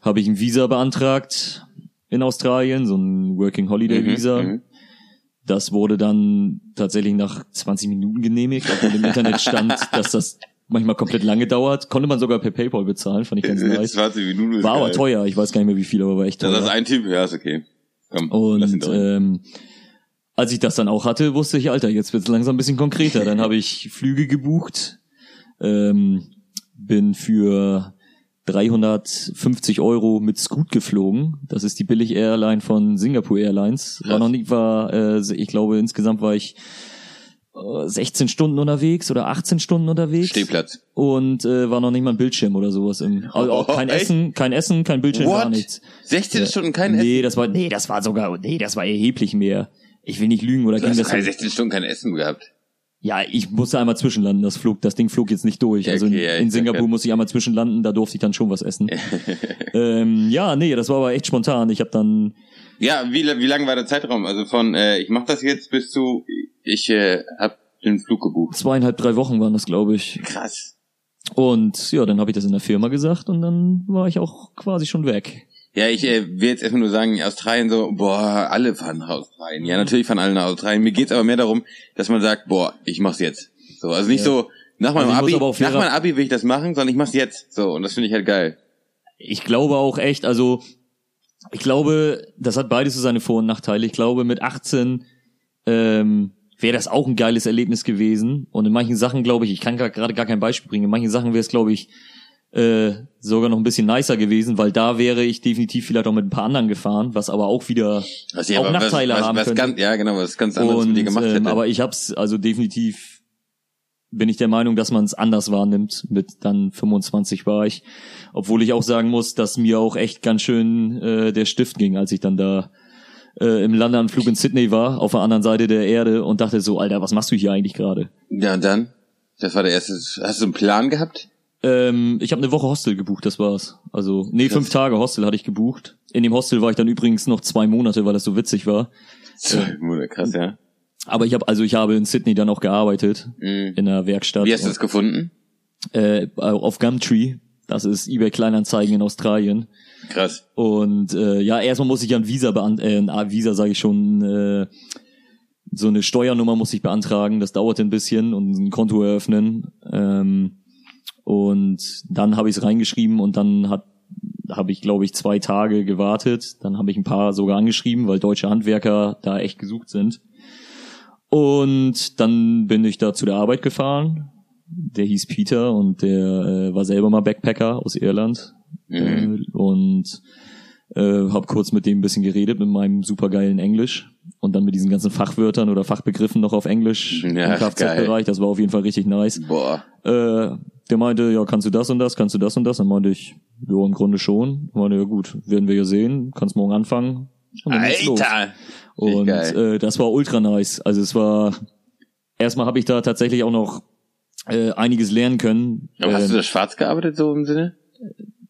habe ich ein Visa beantragt in Australien, so ein Working Holiday Visa. Mhm, das wurde dann tatsächlich nach zwanzig Minuten genehmigt, obwohl im Internet stand, dass das manchmal komplett lange dauert, konnte man sogar per PayPal bezahlen, fand ich ganz nice. zwanzig Minuten war geil. Aber teuer, ich weiß gar nicht mehr wie viel, aber war echt teuer. Das ist ein Typ, ja, ist okay. Komm, und lass ihn ähm, als ich das dann auch hatte, wusste ich, Alter, jetzt wird's langsam ein bisschen konkreter. Dann habe ich Flüge gebucht, ähm, bin für dreihundertfünfzig Euro mit Scoot geflogen. Das ist die Billig-Airline von Singapore Airlines. War noch nicht, war, äh, ich glaube, insgesamt war ich sechzehn Stunden unterwegs oder achtzehn Stunden unterwegs. Stehplatz. Und äh, war noch nicht mal ein Bildschirm oder sowas im. Also auch kein oh, Essen, kein Essen, kein Bildschirm, What? Gar nichts. sechzehn äh, Stunden kein nee, Essen? Nee, das war nee, das war sogar nee, das war erheblich mehr. Ich will nicht lügen oder du hast das keine sechzehn Stunden kein Essen gehabt. Ja, ich musste einmal zwischenlanden, das flog, das Ding flog jetzt nicht durch. Also okay, in, ja, in Singapur kann. Musste ich einmal zwischenlanden, da durfte ich dann schon was essen. ähm, ja, nee, das war aber echt spontan. Ich habe dann Ja, wie wie lang war der Zeitraum? Also von äh, ich mach das jetzt bis zu ich äh, hab den Flug gebucht. Zweieinhalb, drei Wochen waren das, glaube ich. Krass. Und ja, dann habe ich das in der Firma gesagt und dann war ich auch quasi schon weg. Ja, ich äh, will jetzt erstmal nur sagen, Australien so, boah, alle fahren nach Australien. Ja, natürlich fahren alle nach Australien. Mir geht's aber mehr darum, dass man sagt, boah, ich mach's jetzt. So, also nicht ja. so nach meinem also Abi, nach meinem Abi will ich das machen, sondern ich mach's jetzt. So, und das finde ich halt geil. Ich glaube auch echt, also ich glaube, das hat beides so seine Vor- und Nachteile. Ich glaube, mit achtzehn ähm, wäre das auch ein geiles Erlebnis gewesen. Und in manchen Sachen, glaube ich, ich kann gerade gar, gar kein Beispiel bringen, in manchen Sachen wäre es, glaube ich, äh, sogar noch ein bisschen nicer gewesen, weil da wäre ich definitiv vielleicht auch mit ein paar anderen gefahren, was aber auch wieder also, ja, auch Nachteile was, was, haben was könnte. Ganz, ja, genau, was ganz anderes mit dir gemacht hätte. Ähm, aber ich hab's, also definitiv bin ich der Meinung, dass man es anders wahrnimmt, mit dann fünfundzwanzig war ich. Obwohl ich auch sagen muss, dass mir auch echt ganz schön äh, der Stift ging, als ich dann da Äh, im Landeanflug in Sydney war, auf der anderen Seite der Erde und dachte so, Alter, was machst du hier eigentlich gerade? Ja, und dann? Das war der erste... Hast du einen Plan gehabt? Ähm, ich habe eine Woche Hostel gebucht, das war's. Also, nee, fünf Tage Hostel hatte ich gebucht. In dem Hostel war ich dann übrigens noch zwei Monate, weil das so witzig war. Zwei Monate, krass, ja. Aber ich habe, also ich habe in Sydney dann auch gearbeitet, mhm. in der Werkstatt. Wie hast du das gefunden? Äh, auf Gumtree. Das ist eBay Kleinanzeigen in Australien. Krass. Und äh, ja, erstmal muss ich ja ein Visa beantragen, äh, ein Visa sage ich schon, äh, so eine Steuernummer muss ich beantragen, das dauert ein bisschen und ein Konto eröffnen. Ähm, und dann habe ich es reingeschrieben und dann hat habe ich, glaube ich, zwei Tage gewartet. Dann habe ich ein paar sogar angeschrieben, weil deutsche Handwerker da echt gesucht sind. Und dann bin ich da zu der Arbeit gefahren. Der hieß Peter und der äh, war selber mal Backpacker aus Irland. Mhm. Äh, und äh, hab kurz mit dem ein bisschen geredet, mit meinem supergeilen Englisch. Und dann mit diesen ganzen Fachwörtern oder Fachbegriffen noch auf Englisch ja, im Kfz-Bereich. Das war auf jeden Fall richtig nice. Boah. Äh, der meinte, ja, kannst du das und das, kannst du das und das? Dann meinte ich, ja, im Grunde schon. Ich meinte, ja gut, werden wir ja sehen. Kannst morgen anfangen. Und dann Alter! Los. Und äh, das war ultra nice. Also es war... Erstmal habe ich da tatsächlich auch noch Äh, einiges lernen können. Aber äh, hast du das schwarz gearbeitet, so im Sinne?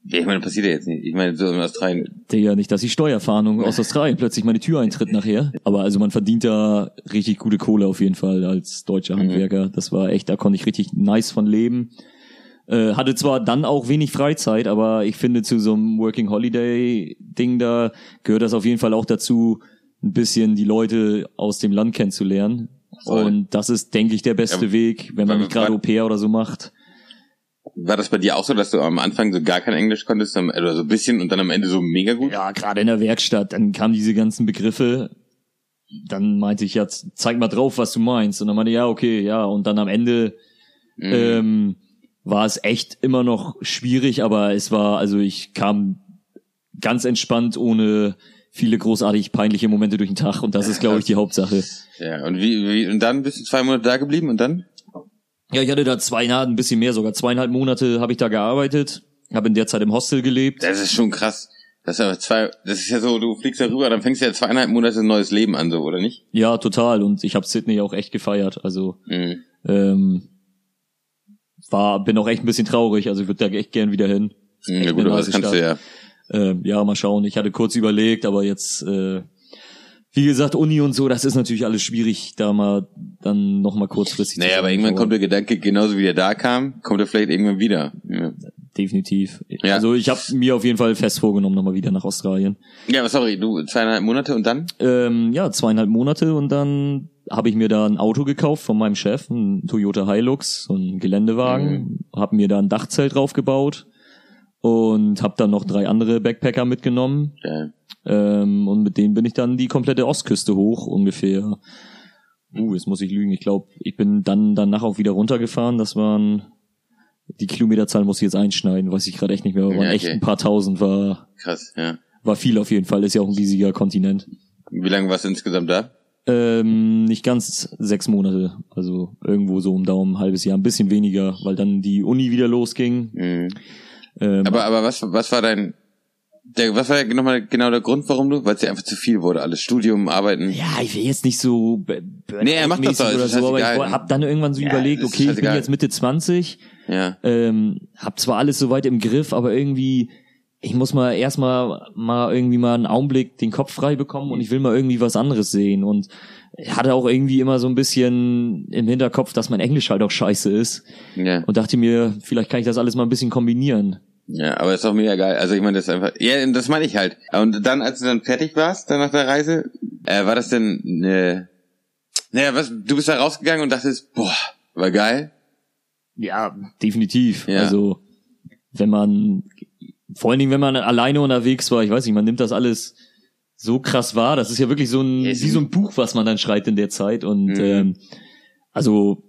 Ja, ich meine, passiert ja jetzt nicht. Ich meine, so in Australien. Digga, nicht, dass die Steuerfahndung aus Australien plötzlich meine Tür eintritt nachher. Aber also man verdient da richtig gute Kohle auf jeden Fall als deutscher Handwerker. Mhm. Das war echt, da konnte ich richtig nice von leben. Äh, hatte zwar dann auch wenig Freizeit, aber ich finde, zu so einem Working Holiday Ding da gehört das auf jeden Fall auch dazu, ein bisschen die Leute aus dem Land kennenzulernen. Und das ist, denke ich, der beste ja, Weg, wenn man nicht gerade Au-pair oder so macht. War das bei dir auch so, dass du am Anfang so gar kein Englisch konntest, oder so ein bisschen und dann am Ende so mega gut? Ja, gerade in der Werkstatt, dann kamen diese ganzen Begriffe, dann meinte ich, ja, zeig mal drauf, was du meinst. Und dann meinte ich, ja, okay, ja. Und dann am Ende mhm. ähm, war es echt immer noch schwierig, aber es war, also ich kam ganz entspannt ohne... viele großartig peinliche Momente durch den Tag und das ist, glaube ich, die Hauptsache. Ja, und wie, wie und dann bist du zwei Monate da geblieben und dann? Ja, ich hatte da zweieinhalb, ein bisschen mehr sogar, zweieinhalb Monate habe ich da gearbeitet, habe in der Zeit im Hostel gelebt. Das ist schon krass. Das ist aber zwei, das ist ja so, du fliegst da rüber, dann fängst du ja zweieinhalb Monate ein neues Leben an, so, oder nicht? Ja, total. Und ich habe Sydney auch echt gefeiert. Also mhm. ähm, war, bin auch echt ein bisschen traurig, also ich würde da echt gern wieder hin. Mhm, ja gut, aber das kannst du ja. Ähm, ja, mal schauen. Ich hatte kurz überlegt, aber jetzt, äh, wie gesagt, Uni und so, das ist natürlich alles schwierig, da mal dann nochmal kurzfristig naja, zu Naja, aber irgendwann kommt der Gedanke, genauso wie der da kam, kommt er vielleicht irgendwann wieder. Ja. Definitiv. Ja. Also ich habe mir auf jeden Fall fest vorgenommen, nochmal wieder nach Australien. Ja, aber sorry, du zweieinhalb Monate und dann? Ähm, ja, zweieinhalb Monate und dann habe ich mir da ein Auto gekauft von meinem Chef, ein Toyota Hilux, so ein Geländewagen, mhm. habe mir da ein Dachzelt draufgebaut. Und habe dann noch drei andere Backpacker mitgenommen. Okay. Ähm, und mit denen bin ich dann die komplette Ostküste hoch, ungefähr. Uh, jetzt muss ich lügen. Ich glaube, ich bin dann danach auch wieder runtergefahren. Das waren, die Kilometerzahl muss ich jetzt einschneiden, weiß ich gerade echt nicht mehr. Aber ja, waren okay. echt ein paar tausend, war krass, ja. War viel auf jeden Fall, ist ja auch ein riesiger Kontinent. Wie lange warst du insgesamt da? Ähm, nicht ganz sechs Monate, also irgendwo so um Daumen, ein halbes Jahr, ein bisschen weniger, weil dann die Uni wieder losging. Mhm. Ähm, aber aber was was war dein der was war nochmal genau der Grund, warum du, weil es dir einfach zu viel wurde, alles Studium, Arbeiten. Ja, ich will jetzt nicht so burnout-mäßig nee, er macht das doch, oder so, aber egal. Ich habe dann irgendwann so ja, überlegt, okay, ich bin egal. Jetzt Mitte zwanzig, ja. ähm, hab zwar alles soweit im Griff, aber irgendwie ich muss mal erstmal mal irgendwie mal einen Augenblick den Kopf frei bekommen und ich will mal irgendwie was anderes sehen und hatte auch irgendwie immer so ein bisschen im Hinterkopf, dass mein Englisch halt auch scheiße ist ja. und dachte mir, vielleicht kann ich das alles mal ein bisschen kombinieren. Ja, aber ist auch mega geil. Also ich meine, das ist einfach... Ja, das meine ich halt. Und dann, als du dann fertig warst, dann nach der Reise, äh, war das denn... Äh, naja, was? Du bist da rausgegangen und dachtest, boah, war geil? Ja, definitiv. Ja. Also, wenn man... Vor allen Dingen, wenn man alleine unterwegs war, ich weiß nicht, man nimmt das alles so krass wahr. Das ist ja wirklich so ein, yes. wie so ein Buch, was man dann schreibt in der Zeit. Und mhm. ähm, also,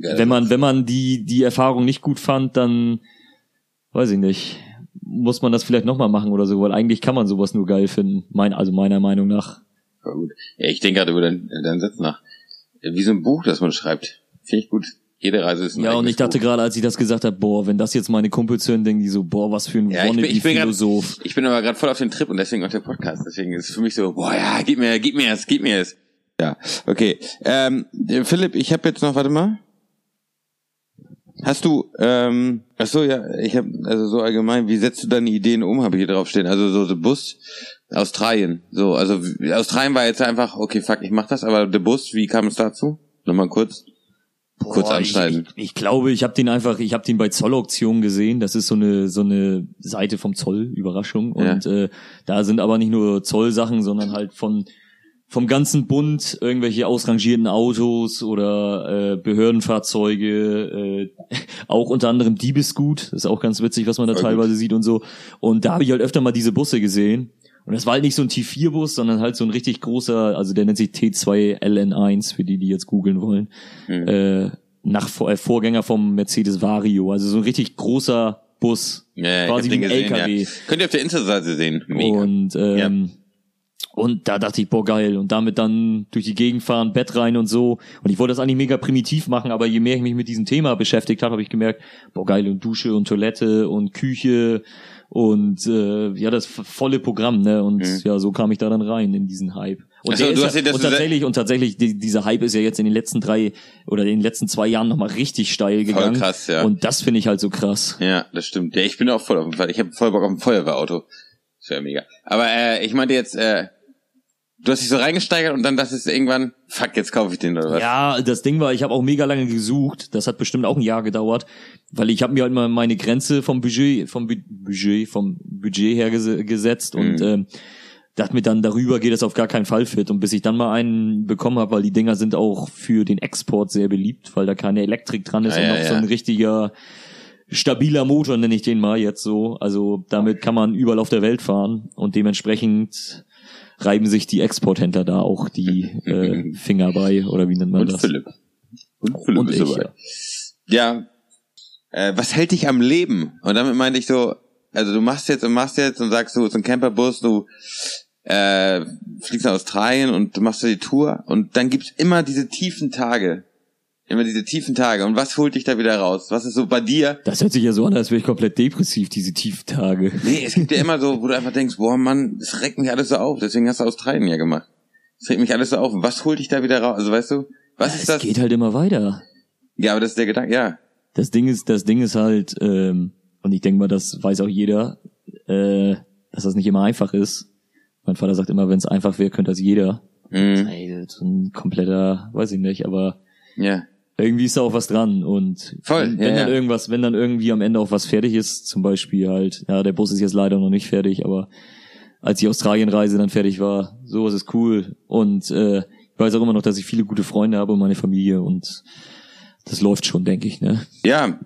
geil. wenn man wenn man die die Erfahrung nicht gut fand, dann weiß ich nicht, muss man das vielleicht nochmal machen oder so, weil eigentlich kann man sowas nur geil finden, mein, also meiner Meinung nach. Ja, gut. Ja, ich denke gerade über deinen, deinen Satz nach. Wie so ein Buch, das man schreibt. Finde ich gut. Jede Reise ist ein Ja, und ich dachte Buch. Gerade, als ich das gesagt habe, boah, wenn das jetzt meine Kumpels hören, denken die so, boah, was für ein ja, Wannabe-Philosoph. Ich, ich bin aber gerade voll auf den Trip und deswegen auch der Podcast. Deswegen ist es für mich so, boah, ja, gib mir, gib mir es, gib mir es. Ja, okay. Ähm, Philipp, ich habe jetzt noch, warte mal. Hast du, ähm, ach so, ja, ich habe also so allgemein, wie setzt du deine Ideen um, habe ich hier draufstehen. Also so der Bus, Australien. So, also Australien war jetzt einfach, okay, fuck, ich mach das, aber der Bus, wie kam es dazu? Nochmal kurz. Boah, kurz anschneiden. Ich, ich, ich glaube, ich habe den einfach, ich habe den bei Zollauktionen gesehen. Das ist so eine so eine Seite vom Zoll, Überraschung. Und ja. äh, da sind aber nicht nur Zollsachen, sondern halt von vom ganzen Bund irgendwelche ausrangierten Autos oder äh, Behördenfahrzeuge, äh, auch unter anderem Diebesgut. Das ist auch ganz witzig, was man da ja, teilweise gut. sieht und so. Und da habe ich halt öfter mal diese Busse gesehen. Und das war halt nicht so ein T vier Bus, sondern halt so ein richtig großer, also der nennt sich T zwei L N eins, für die, die jetzt googeln wollen, mhm. äh, nach, äh, Vorgänger vom Mercedes Vario, also so ein richtig großer Bus, ja, quasi wie ein L K W. Ja. Könnt ihr auf der Insta-Seite sehen. Mega. Und, ähm, ja. und da dachte ich, boah, geil, und damit dann durch die Gegend fahren, Bett rein und so. Und ich wollte das eigentlich mega primitiv machen, aber je mehr ich mich mit diesem Thema beschäftigt habe, habe ich gemerkt, boah, geil, und Dusche und Toilette und Küche, und äh, ja, das volle Programm, ne? Und mhm. ja, so kam ich da dann rein in diesen Hype. Und, also, der du ist hast ja, und tatsächlich, und tatsächlich, die, dieser Hype ist ja jetzt in den letzten drei oder in den letzten zwei Jahren nochmal richtig steil gegangen. Voll krass, ja. Und das finde ich halt so krass. Ja, das stimmt. Ja, ich bin auch voll auf dem Fall. Ich habe voll Bock auf ein Feuerwehrauto. Das wäre mega. Aber äh, ich meinte jetzt, äh, du hast dich so reingesteigert und dann dachtest du irgendwann, fuck, jetzt kaufe ich den oder was? Ja, das Ding war, ich habe auch mega lange gesucht. Das hat bestimmt auch ein Jahr gedauert, weil ich habe mir halt mal meine Grenze vom Budget, vom Bu- Budget, vom Budget her ges- gesetzt mhm. und ähm, dachte mir dann, darüber geht es auf gar keinen Fall fit. Und bis ich dann mal einen bekommen habe, weil die Dinger sind auch für den Export sehr beliebt, weil da keine Elektrik dran ist ja, und ja, noch ja. so ein richtiger stabiler Motor, nenne ich den mal jetzt so. Also damit kann man überall auf der Welt fahren und dementsprechend reiben sich die Exporthändler da auch die äh, Finger bei, oder wie nennt man und das? Philipp. Und Philipp und ist ich, dabei. Ja, ja. Äh, was hält dich am Leben? Und damit meinte ich so, also du machst jetzt und machst jetzt und sagst, du bist ein Camperbus, du äh, fliegst nach Australien und du machst da die Tour und dann gibt's immer diese tiefen Tage. Immer diese tiefen Tage. Und was holt dich da wieder raus? Was ist so bei dir? Das hört sich ja so an, als wäre ich komplett depressiv, diese tiefen Tage. Nee, es gibt ja immer so, wo du einfach denkst, boah, Mann, das regt mich alles so auf. Deswegen hast du Australien ja gemacht. Das regt mich alles so auf. Und was holt dich da wieder raus? Also weißt du, was ja, ist es das? Es geht halt immer weiter. Ja, aber das ist der Gedanke, ja. Das Ding ist, das Ding ist halt, ähm, und ich denke mal, das weiß auch jeder, äh, dass das nicht immer einfach ist. Mein Vater sagt immer, wenn es einfach wäre, könnte das jeder. Mhm. Ey, so ein kompletter, weiß ich nicht, aber ja. Irgendwie ist da auch was dran und voll, wenn, wenn ja, dann ja. irgendwas, wenn dann irgendwie am Ende auch was fertig ist, zum Beispiel halt, ja, der Bus ist jetzt leider noch nicht fertig, aber als die Australienreise dann fertig war, sowas ist cool und äh, ich weiß auch immer noch, dass ich viele gute Freunde habe und meine Familie und das läuft schon, denke ich, ne? Ja,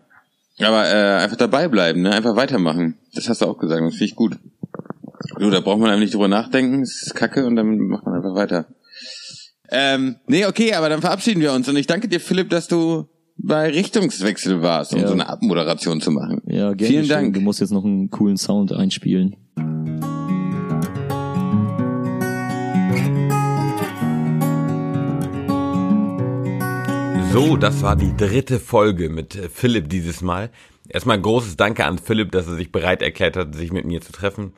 aber äh, einfach dabei bleiben, ne? Einfach weitermachen, das hast du auch gesagt, das finde ich gut. So, da braucht man einfach nicht drüber nachdenken, das ist Kacke und dann macht man einfach weiter. Ähm, nee, okay, aber dann verabschieden wir uns und ich danke dir, Philipp, dass du bei Richtungswechsel warst, um ja. so eine Abmoderation zu machen. Ja, gerne. Vielen Dank. Du musst jetzt noch einen coolen Sound einspielen. So, das war die dritte Folge mit Philipp dieses Mal. Erstmal ein großes Danke an Philipp, dass er sich bereit erklärt hat, sich mit mir zu treffen.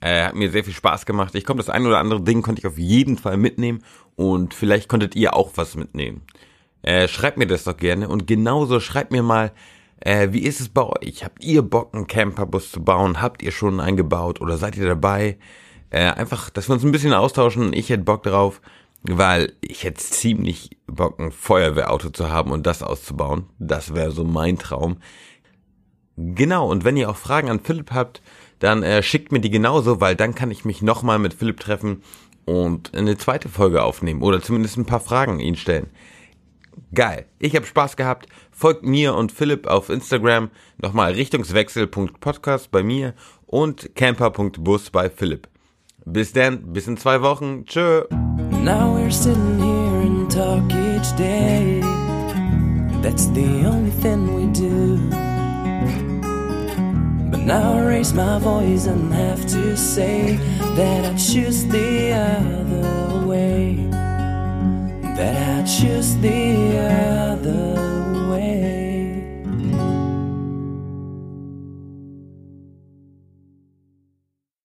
Äh, hat mir sehr viel Spaß gemacht. Ich komme, das ein oder andere Ding konnte ich auf jeden Fall mitnehmen und vielleicht konntet ihr auch was mitnehmen. Äh, schreibt mir das doch gerne und genauso schreibt mir mal, äh, wie ist es bei euch? Habt ihr Bock, einen Camperbus zu bauen? Habt ihr schon einen gebaut oder seid ihr dabei? Äh, einfach, dass wir uns ein bisschen austauschen. Ich hätte Bock drauf, weil ich hätte ziemlich Bock, ein Feuerwehrauto zu haben und das auszubauen. Das wäre so mein Traum. Genau, und wenn ihr auch Fragen an Philipp habt, dann äh, schickt mir die genauso, weil dann kann ich mich nochmal mit Philipp treffen und eine zweite Folge aufnehmen oder zumindest ein paar Fragen ihn stellen. Geil, ich habe Spaß gehabt. Folgt mir und Philipp auf Instagram, nochmal richtungswechsel punkt podcast bei mir und camper punkt bus bei Philipp. Bis dann, bis in zwei Wochen. Tschö. Now we're sitting here and talk each day. That's the only thing we do. But now I raise my voice and have to say that I choose the other way. That I choose the